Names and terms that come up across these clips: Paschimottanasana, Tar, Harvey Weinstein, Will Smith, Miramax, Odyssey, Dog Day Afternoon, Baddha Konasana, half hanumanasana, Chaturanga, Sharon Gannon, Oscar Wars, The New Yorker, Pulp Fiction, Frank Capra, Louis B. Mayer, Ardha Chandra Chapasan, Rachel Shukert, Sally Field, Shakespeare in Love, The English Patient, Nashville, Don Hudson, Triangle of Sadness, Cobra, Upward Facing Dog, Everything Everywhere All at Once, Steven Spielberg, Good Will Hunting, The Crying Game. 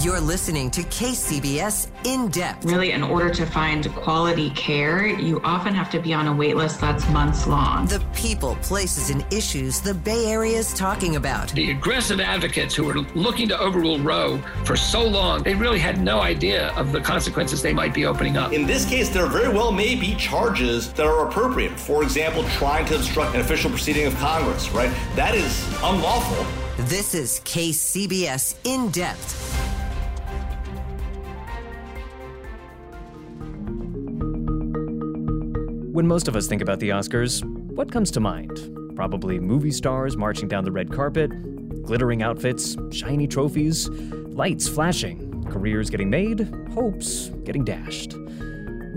You're listening to KCBS In Depth. Really, in order to find quality care, you often have to be on a wait list that's months long. The people, places, and issues the Bay Area is talking about. The aggressive advocates who were looking to overrule Roe for so long, they really had no idea of the consequences they might be opening up. In this case, there very well may be charges that are appropriate. For example, trying to obstruct an official proceeding of Congress, right? That is unlawful. This is KCBS In Depth. When most of us think about the Oscars, what comes to mind? Probably movie stars marching down the red carpet, glittering outfits, shiny trophies, lights flashing, careers getting made, hopes getting dashed.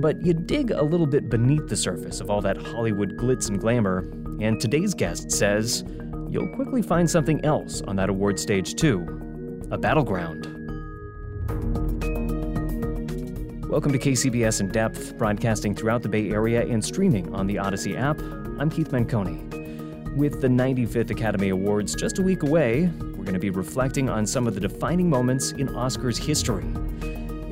But you dig a little bit beneath the surface of all that Hollywood glitz and glamour, and today's guest says you'll quickly find something else on that award stage too: a battleground. Welcome to KCBS In Depth, broadcasting throughout the Bay Area and streaming on the Odyssey app. I'm Keith Menconi. With the 95th Academy Awards just a week away, we're going to be reflecting on some of the defining moments in Oscars history.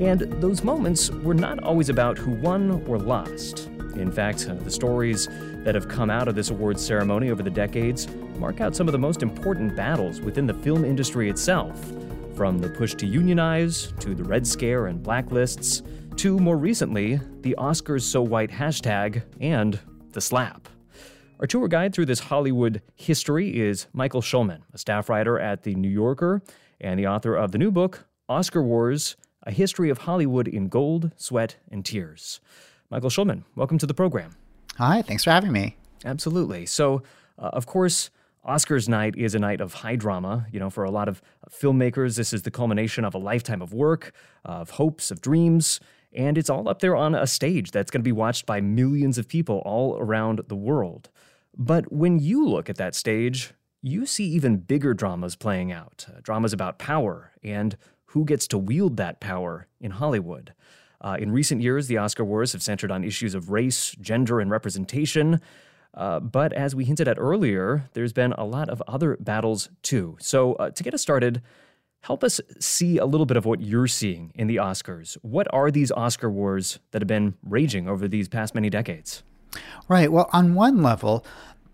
And those moments were not always about who won or lost. In fact, the stories that have come out of this awards ceremony over the decades mark out some of the most important battles within the film industry itself, from the push to unionize, to the Red Scare and blacklists, to, more recently, the Oscars So White hashtag and the slap. Our tour guide through this Hollywood history is Michael Schulman, a staff writer at The New Yorker and the author of the new book, Oscar Wars: A History of Hollywood in Gold, Sweat, and Tears. Michael Schulman, welcome to the program. Hi, thanks for having me. Absolutely. So, of course, Oscars night is a night of high drama. You know, for a lot of filmmakers, this is the culmination of a lifetime of work, of hopes, of dreams. And it's all up there on a stage that's going to be watched by millions of people all around the world. But when you look at that stage, you see even bigger dramas playing out, dramas about power and who gets to wield that power in Hollywood. In recent years, the Oscar Wars have centered on issues of race, gender, and representation. But as we hinted at earlier, there's been a lot of other battles too. So to get us started, help us see a little bit of what you're seeing in the Oscars. What are these Oscar wars that have been raging over these past many decades? Right. Well, on one level,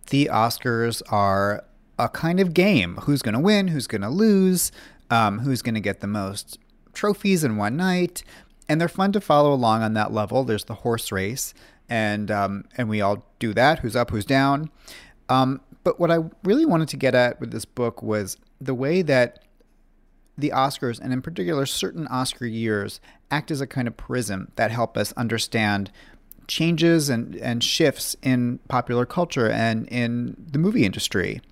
the Oscars are a kind of game. Who's going to win? Who's going to lose? Who's going to get the most trophies in one night? And they're fun to follow along on that level. There's the horse race, and we all do that. Who's up? Who's down? But what I really wanted to get at with this book was the way that the Oscars, and in particular certain Oscar years, act as a kind of prism that help us understand changes and shifts in popular culture and in the movie industry.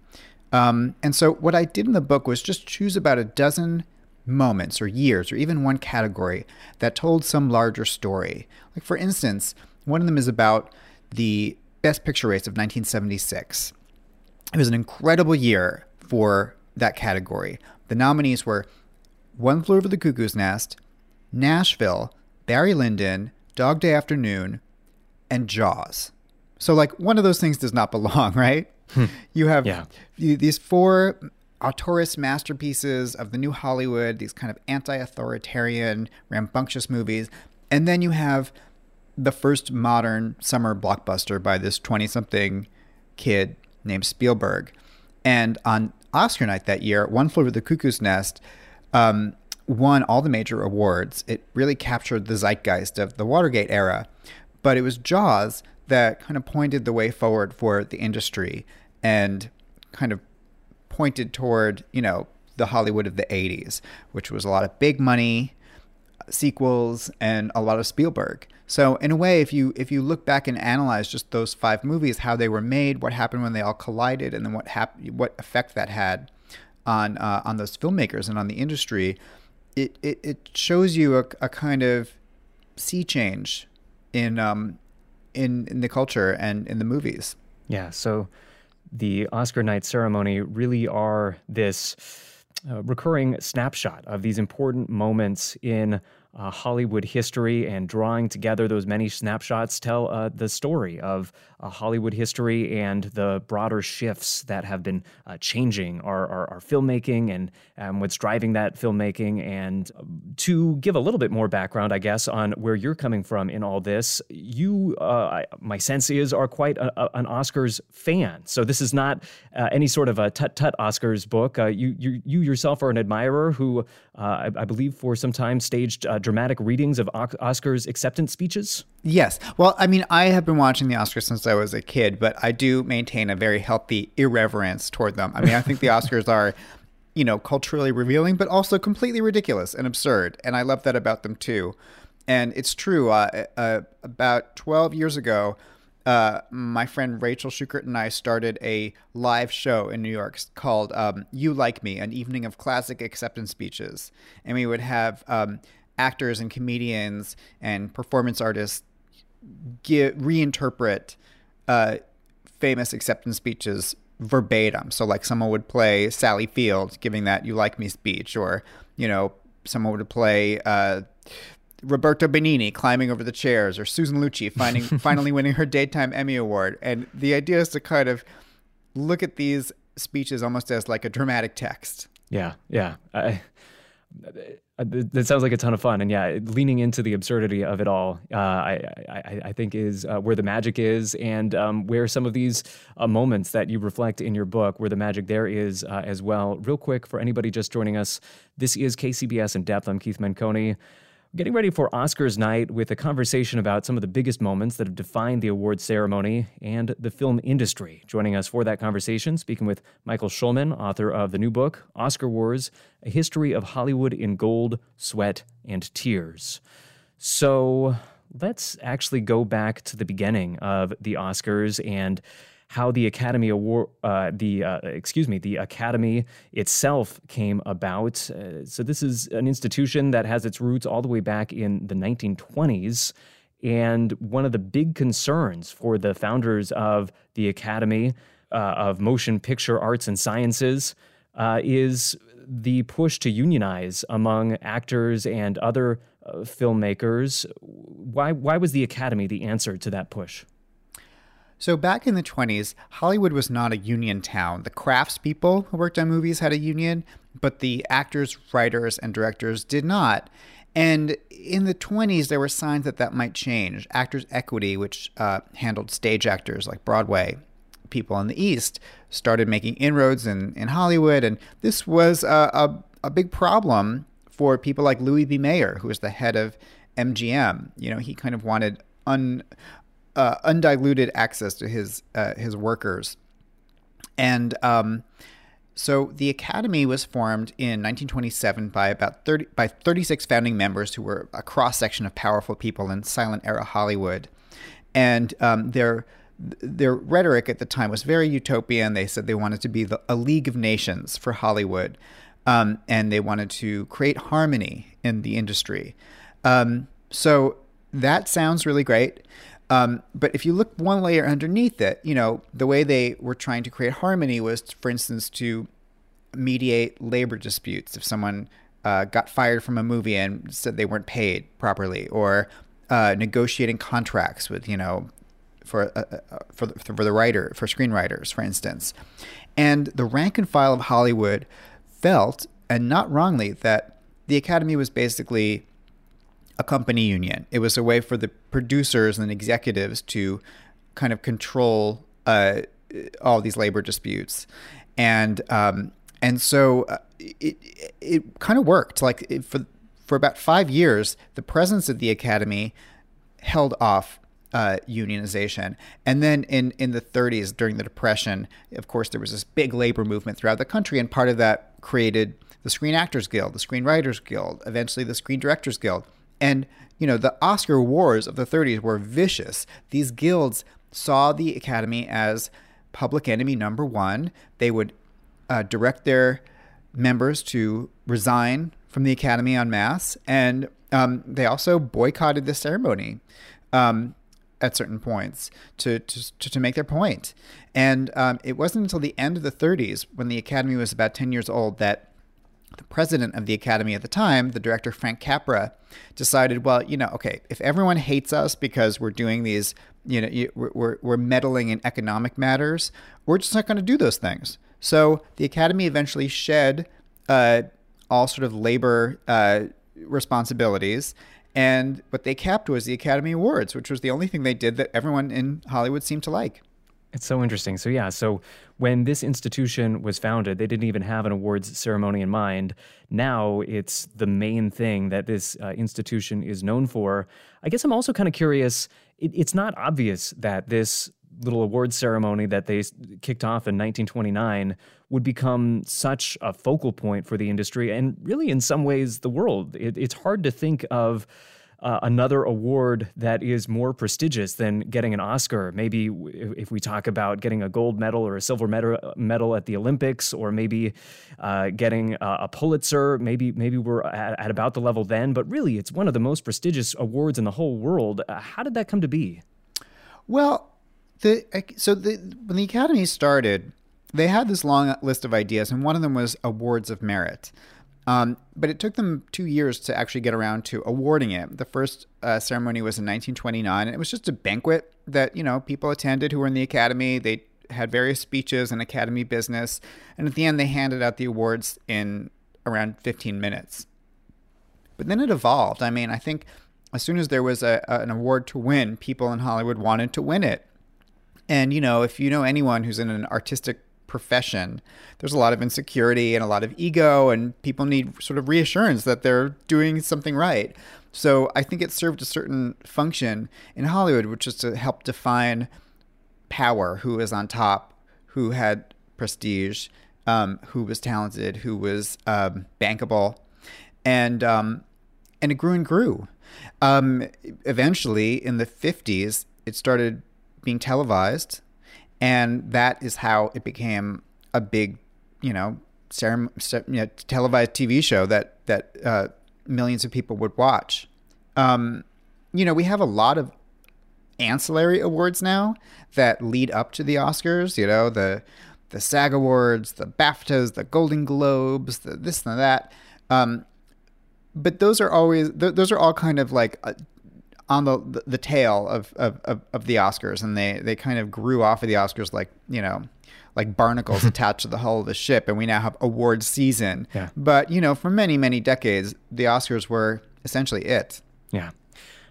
And so what I did in the book was just choose about a dozen moments or years or even one category that told some larger story. Like, for instance, one of them is about the Best Picture race of 1976. It was an incredible year for that category. The nominees were One Flew Over the Cuckoo's Nest, Nashville, Barry Lyndon, Dog Day Afternoon, and Jaws. So, like, one of those things does not belong, right? You have these 4 auteurist masterpieces of the new Hollywood, these kind of anti-authoritarian, rambunctious movies. And then you have the first modern summer blockbuster by this 20-something kid named Spielberg. And on Oscar night that year, One Flew Over the Cuckoo's Nest won all the major awards. It really captured the zeitgeist of the Watergate era. But it was Jaws that kind of pointed the way forward for the industry and kind of pointed toward, you know, the Hollywood of the 80s, which was a lot of big money, sequels, and a lot of Spielberg. So in a way, if you look back and analyze just those five movies, how they were made, what happened when they all collided, and then what effect that had on those filmmakers and on the industry, it shows you a kind of sea change in the culture and in the movies. Yeah. So the Oscar night ceremony really are this recurring snapshot of these important moments in Hollywood history, and drawing together those many snapshots tell the story of Hollywood history and the broader shifts that have been changing our filmmaking and what's driving that filmmaking. And to give a little bit more background, I guess, on where you're coming from in all this, you, my sense is, are quite an Oscars fan. So this is not any sort of a tut-tut Oscars book. You yourself are an admirer who, I believe, for some time staged dramatic readings of Oscars acceptance speeches? Yes. Well, I mean, I have been watching the Oscars since I was a kid, but I do maintain a very healthy irreverence toward them. I mean, I think the Oscars are, you know, culturally revealing, but also completely ridiculous and absurd. And I love that about them, too. And it's true. About 12 years ago, my friend Rachel Shukert and I started a live show in New York called You Like Me, an evening of classic acceptance speeches. And we would have actors and comedians and performance artists reinterpret famous acceptance speeches verbatim. So like someone would play Sally Field giving that You Like Me speech, or, you know, someone would play Roberto Benigni climbing over the chairs, or Susan Lucci finally winning her Daytime Emmy Award. And the idea is to kind of look at these speeches almost as like a dramatic text. Yeah, yeah. That sounds like a ton of fun. And yeah, leaning into the absurdity of it all, I think is where the magic is, and where some of these moments that you reflect in your book, where the magic there is as well. Real quick, for anybody just joining us, this is KCBS In Depth. I'm Keith Menconi. Getting ready for Oscars night with a conversation about some of the biggest moments that have defined the awards ceremony and the film industry. Joining us for that conversation, speaking with Michael Schulman, author of the new book, Oscar Wars, A History of Hollywood in Gold, Sweat, and Tears. So let's actually go back to the beginning of the Oscars and how the Academy Award, the Academy itself came about. So this is an institution that has its roots all the way back in the 1920s. And one of the big concerns for the founders of the Academy of Motion Picture Arts and Sciences is the push to unionize among actors and other filmmakers. Why was the Academy the answer to that push? So back in the 20s, Hollywood was not a union town. The craftspeople who worked on movies had a union, but the actors, writers, and directors did not. And in the 20s, there were signs that that might change. Actors' Equity, which handled stage actors like Broadway people in the East, started making inroads in Hollywood. And this was a big problem for people like Louis B. Mayer, who was the head of MGM. You know, he kind of wanted undiluted access to his workers. And so the Academy was formed in 1927 by 36 founding members who were a cross-section of powerful people in silent era Hollywood. And their rhetoric at the time was very utopian. They said they wanted to be a League of Nations for Hollywood. And they wanted to create harmony in the industry. So that sounds really great. But if you look one layer underneath it, you know, the way they were trying to create harmony was, for instance, to mediate labor disputes. If someone got fired from a movie and said they weren't paid properly, or negotiating contracts with, you know, for screenwriters, for instance. And the rank and file of Hollywood felt, and not wrongly, that the Academy was basically a company union. It was a way for the producers and executives to kind of control all these labor disputes. And so it kind of worked. Like for about 5 years, the presence of the Academy held off unionization. And then in the 30s, during the Depression, of course, there was this big labor movement throughout the country. And part of that created the Screen Actors Guild, the Screenwriters Guild, eventually the Screen Directors Guild. And, you know, the Oscar Wars of the 30s were vicious. These guilds saw the Academy as public enemy number one. They would direct their members to resign from the Academy en masse. And they also boycotted the ceremony at certain points to make their point. And it wasn't until the end of the 30s, when the Academy was about 10 years old, that the president of the Academy at the time, the director Frank Capra, decided, well, you know, okay, if everyone hates us because we're doing these, you know, we're meddling in economic matters, we're just not going to do those things. So the Academy eventually shed all sort of labor responsibilities, and what they kept was the Academy Awards, which was the only thing they did that everyone in Hollywood seemed to like. It's so interesting. So yeah, so when this institution was founded, they didn't even have an awards ceremony in mind. Now it's the main thing that this institution is known for. I guess I'm also kind of curious, it's not obvious that this little awards ceremony that they kicked off in 1929 would become such a focal point for the industry and really in some ways the world. It's hard to think of another award that is more prestigious than getting an Oscar. Maybe if we talk about getting a gold medal or a silver medal at the Olympics, or maybe getting a Pulitzer, maybe we're at about the level then, but really it's one of the most prestigious awards in the whole world. How did that come to be? Well, when the Academy started, they had this long list of ideas, and one of them was awards of merit. But it took them 2 years to actually get around to awarding it. The first ceremony was in 1929, and it was just a banquet that, you know, people attended who were in the Academy. They had various speeches and Academy business, and at the end they handed out the awards in around 15 minutes. But then it evolved. I mean, I think as soon as there was an award to win, people in Hollywood wanted to win it. And, you know, if you know anyone who's in an artistic profession, there's a lot of insecurity and a lot of ego, and people need sort of reassurance that they're doing something right. So I think it served a certain function in Hollywood, which is to help define power, who is on top, who had prestige, who was talented, who was bankable. And it grew and grew. Eventually, in the 50s, it started being televised. And that is how it became a big, you know, televised TV show that millions of people would watch. You know, we have a lot of ancillary awards now that lead up to the Oscars. You know, the SAG Awards, the BAFTAs, the Golden Globes, the this and that. But those are always those are all kind of like on the tail of the Oscars, and they kind of grew off of the Oscars like, you know, like barnacles attached to the hull of the ship, and we now have award season. Yeah. But, you know, for many, many decades, the Oscars were essentially it. Yeah.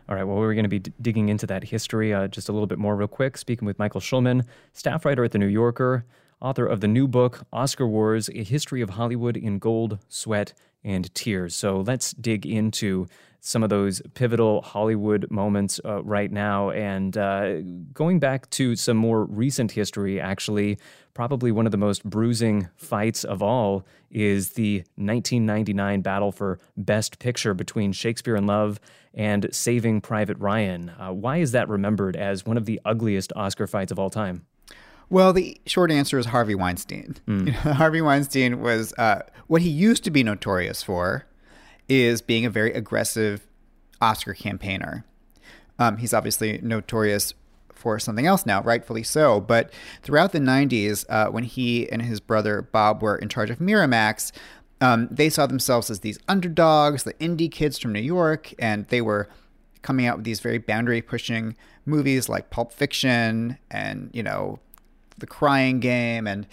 All right, well, we're going to be digging into that history just a little bit more real quick, speaking with Michael Schulman, staff writer at The New Yorker, author of the new book, Oscar Wars, A History of Hollywood in Gold, Sweat, and Tears. So let's dig into some of those pivotal Hollywood moments right now. And going back to some more recent history, actually, probably one of the most bruising fights of all is the 1999 battle for Best Picture between Shakespeare in Love and Saving Private Ryan. Why is that remembered as one of the ugliest Oscar fights of all time? Well, the short answer is Harvey Weinstein. Mm. You know, Harvey Weinstein was what he used to be notorious for is being a very aggressive Oscar campaigner. He's obviously notorious for something else now, rightfully so. But throughout the 90s, when he and his brother Bob were in charge of Miramax, they saw themselves as these underdogs, the indie kids from New York, and they were coming out with these very boundary-pushing movies like Pulp Fiction and, you know, The Crying Game, and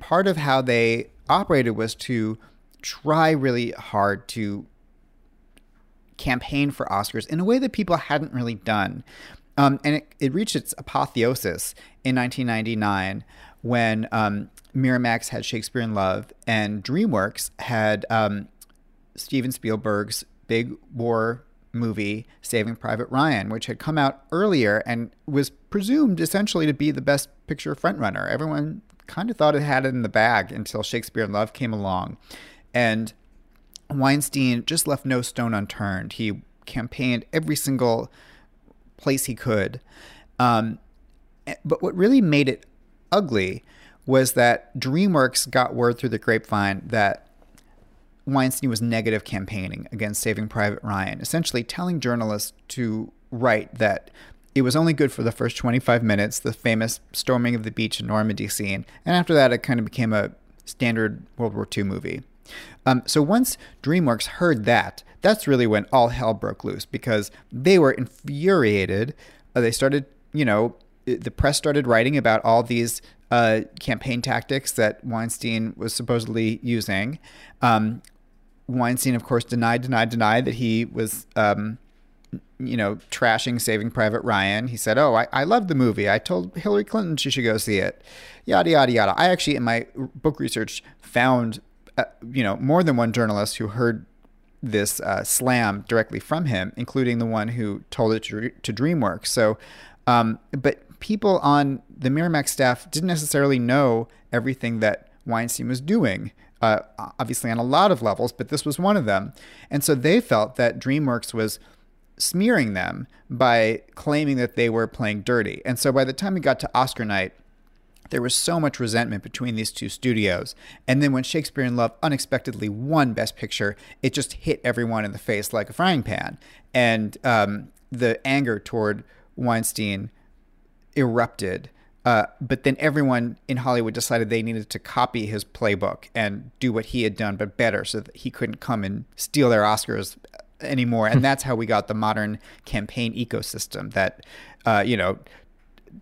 part of how they operated was to try really hard to campaign for Oscars in a way that people hadn't really done. And it reached its apotheosis in 1999 when Miramax had Shakespeare in Love, and DreamWorks had Steven Spielberg's big war movie, Saving Private Ryan, which had come out earlier and was presumed essentially to be the best picture frontrunner. Everyone kind of thought it had it in the bag until Shakespeare in Love came along. And Weinstein just left no stone unturned. He campaigned every single place he could. But what really made it ugly was that DreamWorks got word through the grapevine that Weinstein was negative campaigning against Saving Private Ryan, essentially telling journalists to write that it was only good for the first 25 minutes, the famous storming of the beach in Normandy scene. And after that, it kind of became a standard World War II movie. So once DreamWorks heard that, that's really when all hell broke loose, because they were infuriated. They started, the press started writing about all these campaign tactics that Weinstein was supposedly using. Weinstein, of course, denied that he was, trashing Saving Private Ryan. He said, I love the movie. I told Hillary Clinton she should go see it. Yada, yada, yada. I actually, in my book research, found, more than one journalist who heard this slam directly from him, including the one who told it to DreamWorks. So, but people on the Miramax staff didn't necessarily know everything that Weinstein was doing. Obviously on a lot of levels, but this was one of them. And so they felt that DreamWorks was smearing them by claiming that they were playing dirty. And so by the time we got to Oscar night, there was so much resentment between these two studios. And then when Shakespeare in Love unexpectedly won Best Picture, it just hit everyone in the face like a frying pan. And the anger toward Weinstein erupted. But then everyone in Hollywood decided they needed to copy his playbook and do what he had done, but better, so that he couldn't come and steal their Oscars anymore. And that's how we got the modern campaign ecosystem that,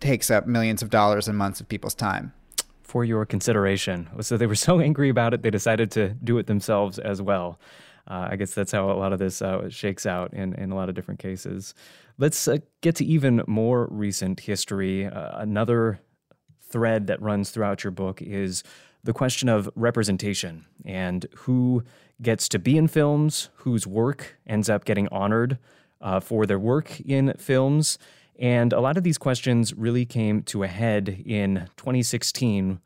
takes up millions of dollars and months of people's time. For your consideration. So they were so angry about it, they decided to do it themselves as well. I guess that's how a lot of this shakes out in a lot of different cases. Let's get to even more recent history. Another thread that runs throughout your book is the question of representation and who gets to be in films, whose work ends up getting honored for their work in films. And a lot of these questions really came to a head in 2016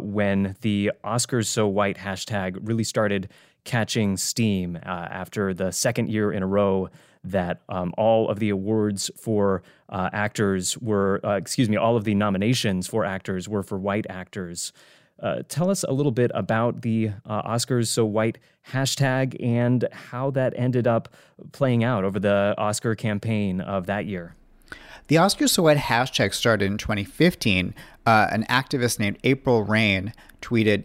when the Oscars So White hashtag really started catching steam after the second year in a row that all of the awards for actors were, all of the nominations for actors were for white actors. Tell us a little bit about the Oscars So White hashtag and how that ended up playing out over the Oscar campaign of that year. The Oscars So White hashtag started in 2015. An activist named April Rain tweeted,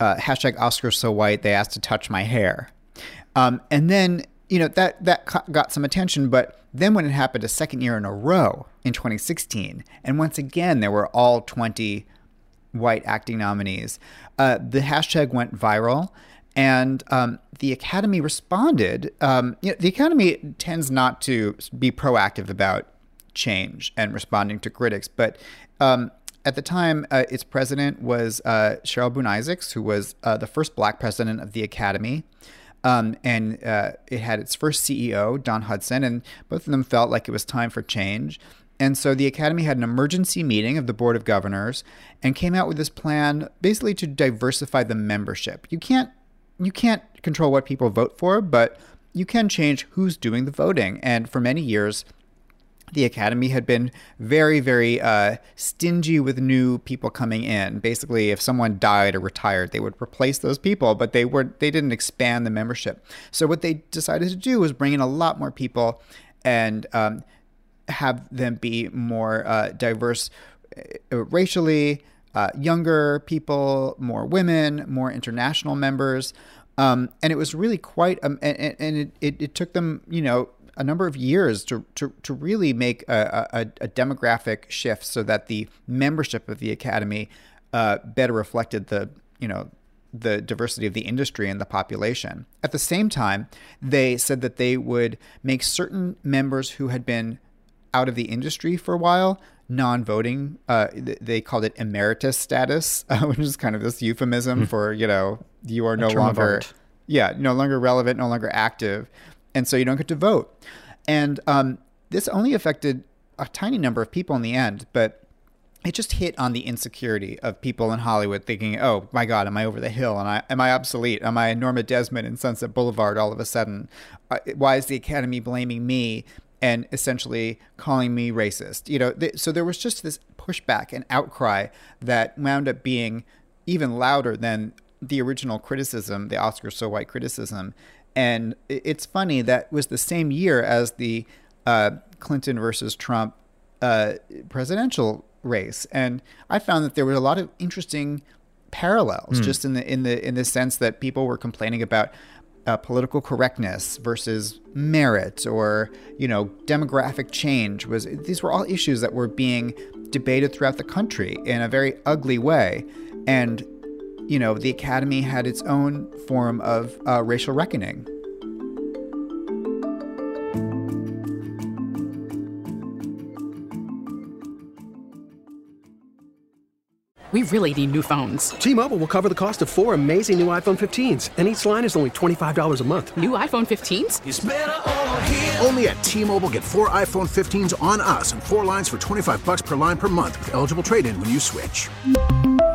hashtag Oscars So White, they asked to touch my hair. And then, that got some attention. But then when it happened a second year in a row in 2016, and once again, there were all 20 white acting nominees, the hashtag went viral. And the Academy responded. The Academy tends not to be proactive about change and responding to critics. But at the time, its president was Cheryl Boone Isaacs, who was the first Black president of the Academy. And it had its first CEO, Don Hudson, and both of them felt like it was time for change. And so the Academy had an emergency meeting of the Board of Governors and came out with this plan basically to diversify the membership. You can't control what people vote for, but you can change who's doing the voting. And for many years, the Academy had been very, very stingy with new people coming in. Basically, if someone died or retired, they would replace those people, but they didn't expand the membership. So what they decided to do was bring in a lot more people and have them be more diverse racially, younger people, more women, more international members. And it was really quite it took them, a number of years to really make a demographic shift so that the membership of the Academy better reflected the diversity of the industry and the population. At the same time, they said that they would make certain members who had been out of the industry for a while non-voting, they called it emeritus status, which is kind of this euphemism for, you know, you are no longer relevant, no longer active. And so you don't get to vote. And this only affected a tiny number of people in the end, but it just hit on the insecurity of people in Hollywood thinking, oh, my God, am I over the hill? And am I obsolete? Am I Norma Desmond in Sunset Boulevard all of a sudden? Why is the Academy blaming me and essentially calling me racist? You know, so there was just this pushback and outcry that wound up being even louder than the original criticism, the Oscar so white criticism. And it's funny, that was the same year as the Clinton versus Trump presidential race, and I found that there was a lot of interesting parallels, just in the sense that people were complaining about political correctness versus merit, or, you know, demographic change. These were all issues that were being debated throughout the country in a very ugly way, and, you know, the Academy had its own form of racial reckoning. We really need new phones. T-Mobile will cover the cost of four amazing new iPhone 15s, and each line is only $25 a month. New iPhone 15s? It's better over here. Only at T-Mobile, get four iPhone 15s on us and four lines for $25 per line per month with eligible trade-in when you switch.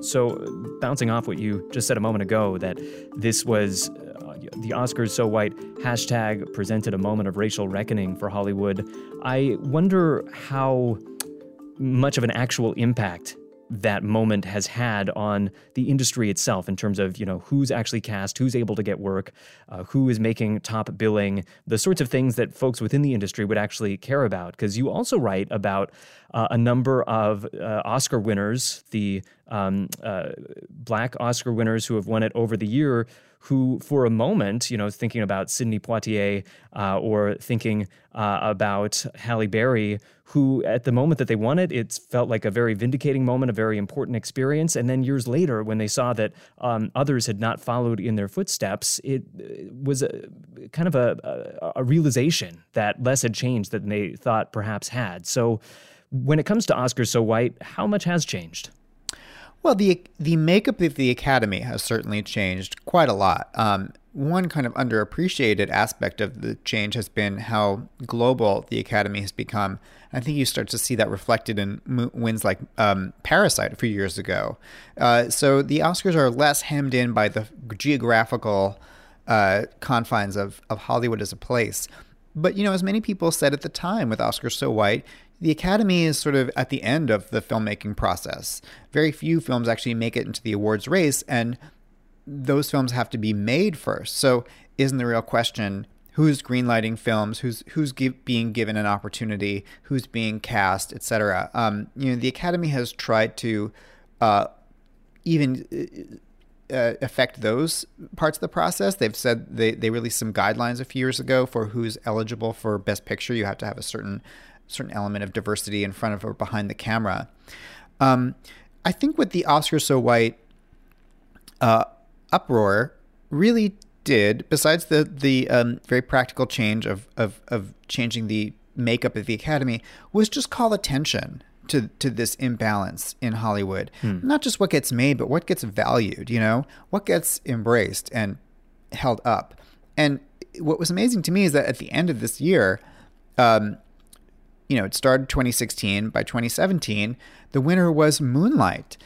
So bouncing off what you just said a moment ago, that this was the Oscars So White hashtag presented a moment of racial reckoning for Hollywood. I wonder how much of an actual impact that moment has had on the industry itself in terms of, you know, who's actually cast, who's able to get work, who is making top billing, the sorts of things that folks within the industry would actually care about. Because you also write about a number of Oscar winners, the Black Oscar winners who have won it over the year, who for a moment, you know, thinking about Sidney Poitier or thinking about Halle Berry, who at the moment that they won it, it felt like a very vindicating moment, a very important experience. And then years later, when they saw that others had not followed in their footsteps, it was kind of a realization that less had changed than they thought perhaps had. So when it comes to Oscars So White, how much has changed? Well, the makeup of the Academy has certainly changed quite a lot. One kind of underappreciated aspect of the change has been how global the Academy has become. I think you start to see that reflected in wins like Parasite a few years ago. So the Oscars are less hemmed in by the geographical confines of Hollywood as a place. But, you know, as many people said at the time with Oscars So White, the Academy is sort of at the end of the filmmaking process. Very few films actually make it into the awards race, and those films have to be made first. So isn't the real question, who's greenlighting films, who's being given an opportunity, who's being cast, et cetera? You know, the Academy has tried to affect those parts of the process. They've said they released some guidelines a few years ago for who's eligible for Best Picture. You have to have a certain element of diversity in front of or behind the camera. I think with the Oscars So White uproar really did, besides the very practical change of changing the makeup of the Academy, was just call attention to this imbalance in Hollywood. Not just what gets made, but what gets valued, you know, what gets embraced and held up. And what was amazing to me is that at the end of this year, it started 2016. By 2017, the winner was Moonlight,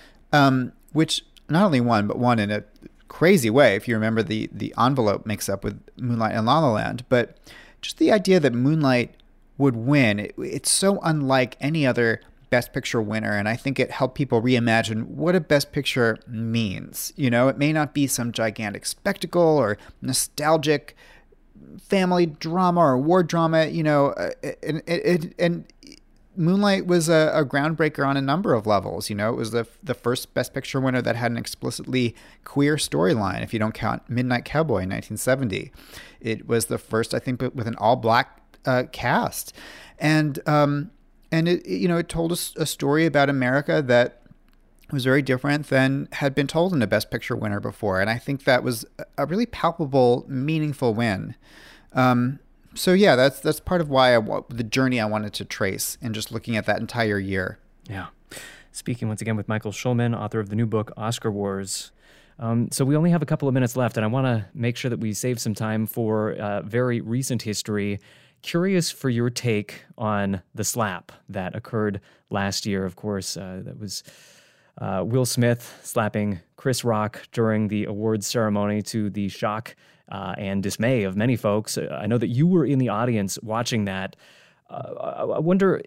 which not only won, but won in a crazy way. If you remember the envelope mix-up with Moonlight and La La Land, but just the idea that Moonlight would win, it's so unlike any other Best Picture winner, and I think it helped people reimagine what a Best Picture means. You know, it may not be some gigantic spectacle or nostalgic family drama or war drama, you know, and Moonlight was a groundbreaker on a number of levels. You know, it was the first Best Picture winner that had an explicitly queer storyline, if you don't count Midnight Cowboy in 1970. It was the first, I think, with an all-black cast. And it told us a story about America that was very different than had been told in a Best Picture winner before. And I think that was a really palpable, meaningful win. So yeah, that's part of why the journey I wanted to trace and just looking at that entire year. Yeah. Speaking once again with Michael Schulman, author of the new book, Oscar Wars. So we only have a couple of minutes left, and I want to make sure that we save some time for very recent history. Curious for your take on the slap that occurred last year. Of course, that was Will Smith slapping Chris Rock during the awards ceremony, to the shock and dismay of many folks. I know that you were in the audience watching that. I wonder,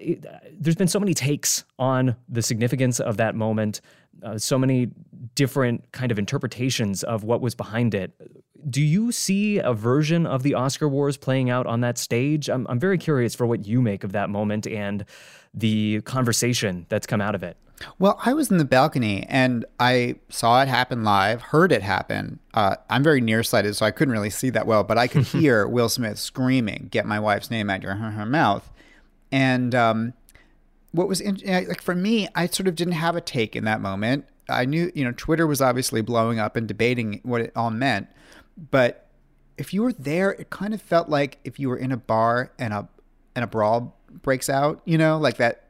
there's been so many takes on the significance of that moment, so many different kind of interpretations of what was behind it. Do you see a version of the Oscar Wars playing out on that stage? I'm very curious for what you make of that moment and the conversation that's come out of it. Well, I was in the balcony and I saw it happen live, heard it happen. I'm very nearsighted, so I couldn't really see that well, but I could hear Will Smith screaming, "Get my wife's name out your mouth." And what was like for me, I sort of didn't have a take in that moment. I knew, Twitter was obviously blowing up and debating what it all meant. But if you were there, it kind of felt like if you were in a bar and a brawl breaks out, like that.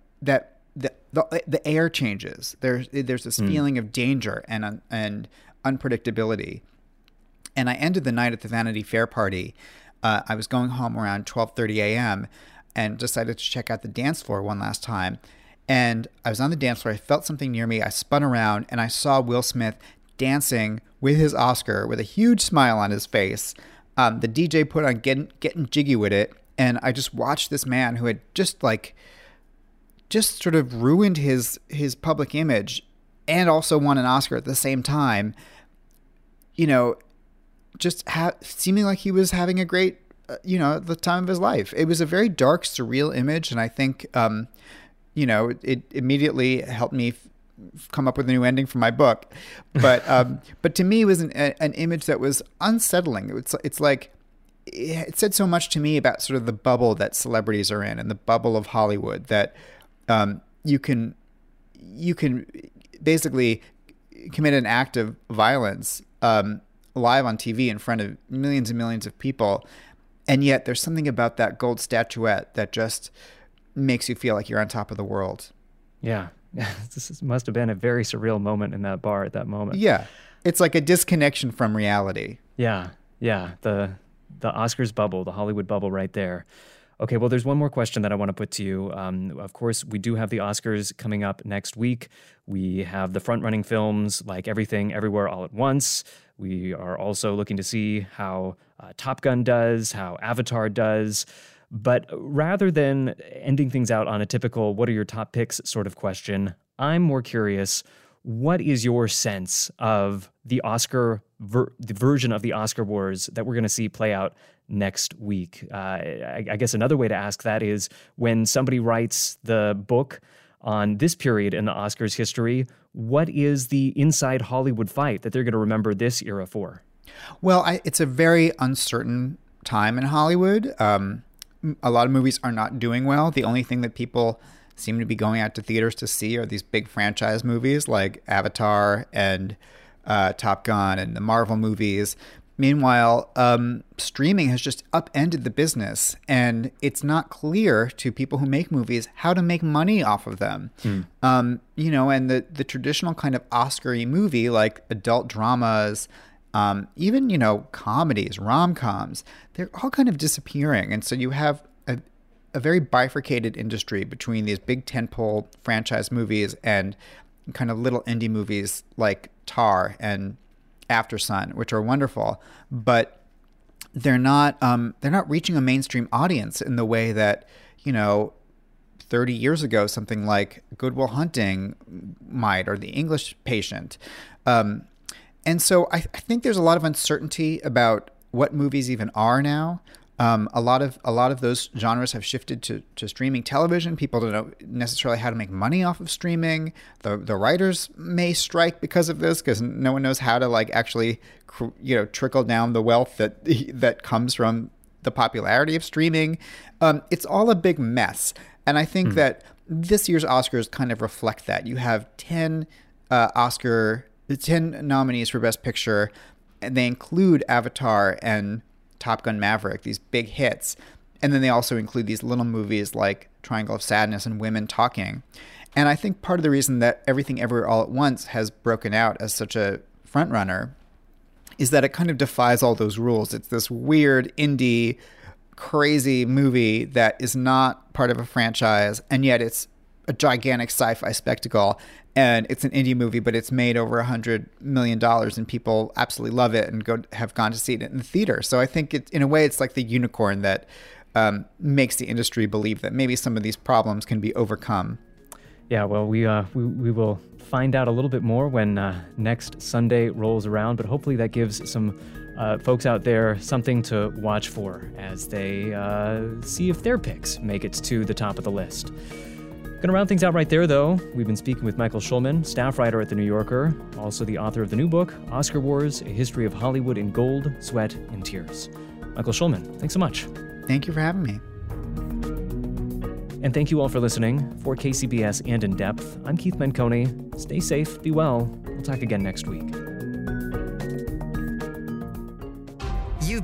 The air changes. There's this feeling of danger and unpredictability. And I ended the night at the Vanity Fair party. I was going home around 12:30 a.m. and decided to check out the dance floor one last time. And I was on the dance floor. I felt something near me. I spun around and I saw Will Smith dancing with his Oscar with a huge smile on his face. The DJ put on Getting Jiggy With It. And I just watched this man who had just sort of ruined his public image and also won an Oscar at the same time, just seeming like he was having a great, the time of his life. It was a very dark, surreal image. And I think, it immediately helped me come up with a new ending for my book. But but to me, it was an image that was unsettling. It's like, it said so much to me about sort of the bubble that celebrities are in and the bubble of Hollywood that, you can basically commit an act of violence live on TV in front of millions and millions of people, and yet there's something about that gold statuette that just makes you feel like you're on top of the world. Yeah, this must have been a very surreal moment in that bar at that moment. Yeah, it's like a disconnection from reality. Yeah, the Oscars bubble, the Hollywood bubble, right there. Okay, well, there's one more question that I want to put to you. Of course, we do have the Oscars coming up next week. We have the front-running films like Everything Everywhere All at Once. We are also looking to see how Top Gun does, how Avatar does. But rather than ending things out on a typical what are your top picks sort of question, I'm more curious, what is your sense of the Oscar, the version of the Oscar Wars that we're going to see play out next week? I guess another way to ask that is, when somebody writes the book on this period in the Oscars history, what is the inside Hollywood fight that they're going to remember this era for? Well, it's a very uncertain time in Hollywood. A lot of movies are not doing well. The only thing that people seem to be going out to theaters to see are these big franchise movies like Avatar and Top Gun and the Marvel movies. Meanwhile, streaming has just upended the business, and it's not clear to people who make movies how to make money off of them. Mm. You know, and the traditional kind of Oscar-y movie, like adult dramas, even, you know, comedies, rom-coms, they're all kind of disappearing. And so you have a very bifurcated industry between these big tentpole franchise movies and kind of little indie movies like Tar and After Sun, which are wonderful, but they're not reaching a mainstream audience in the way that, you know, 30 years ago, something like Good Will Hunting might, or The English Patient. And so I think there's a lot of uncertainty about what movies even are now. A lot of those genres have shifted to streaming television. People don't know necessarily how to make money off of streaming. The writers may strike because of this, because no one knows how to like actually, you know, trickle down the wealth that comes from the popularity of streaming. It's all a big mess, and I think that this year's Oscars kind of reflect that. You have 10 nominees for Best Picture, and they include Avatar and Top Gun Maverick, these big hits. And then they also include these little movies like Triangle of Sadness and Women Talking. And I think part of the reason that Everything Everywhere All at Once has broken out as such a frontrunner is that it kind of defies all those rules. It's this weird, indie, crazy movie that is not part of a franchise, and yet it's a gigantic sci-fi spectacle, and it's an indie movie, but it's made over $100 million, and people absolutely love it and have gone to see it in the theater. So I think in a way, it's like the unicorn that makes the industry believe that maybe some of these problems can be overcome. Yeah, well, we will find out a little bit more when next Sunday rolls around, but hopefully that gives some folks out there something to watch for as they see if their picks make it to the top of the list. Going to round things out right there, though. We've been speaking with Michael Schulman, staff writer at The New Yorker, also the author of the new book, Oscar Wars, A History of Hollywood in Gold, Sweat, and Tears. Michael Schulman, thanks so much. Thank you for having me. And thank you all for listening. For KCBS and In Depth, I'm Keith Menconi. Stay safe, be well. We'll talk again next week. You've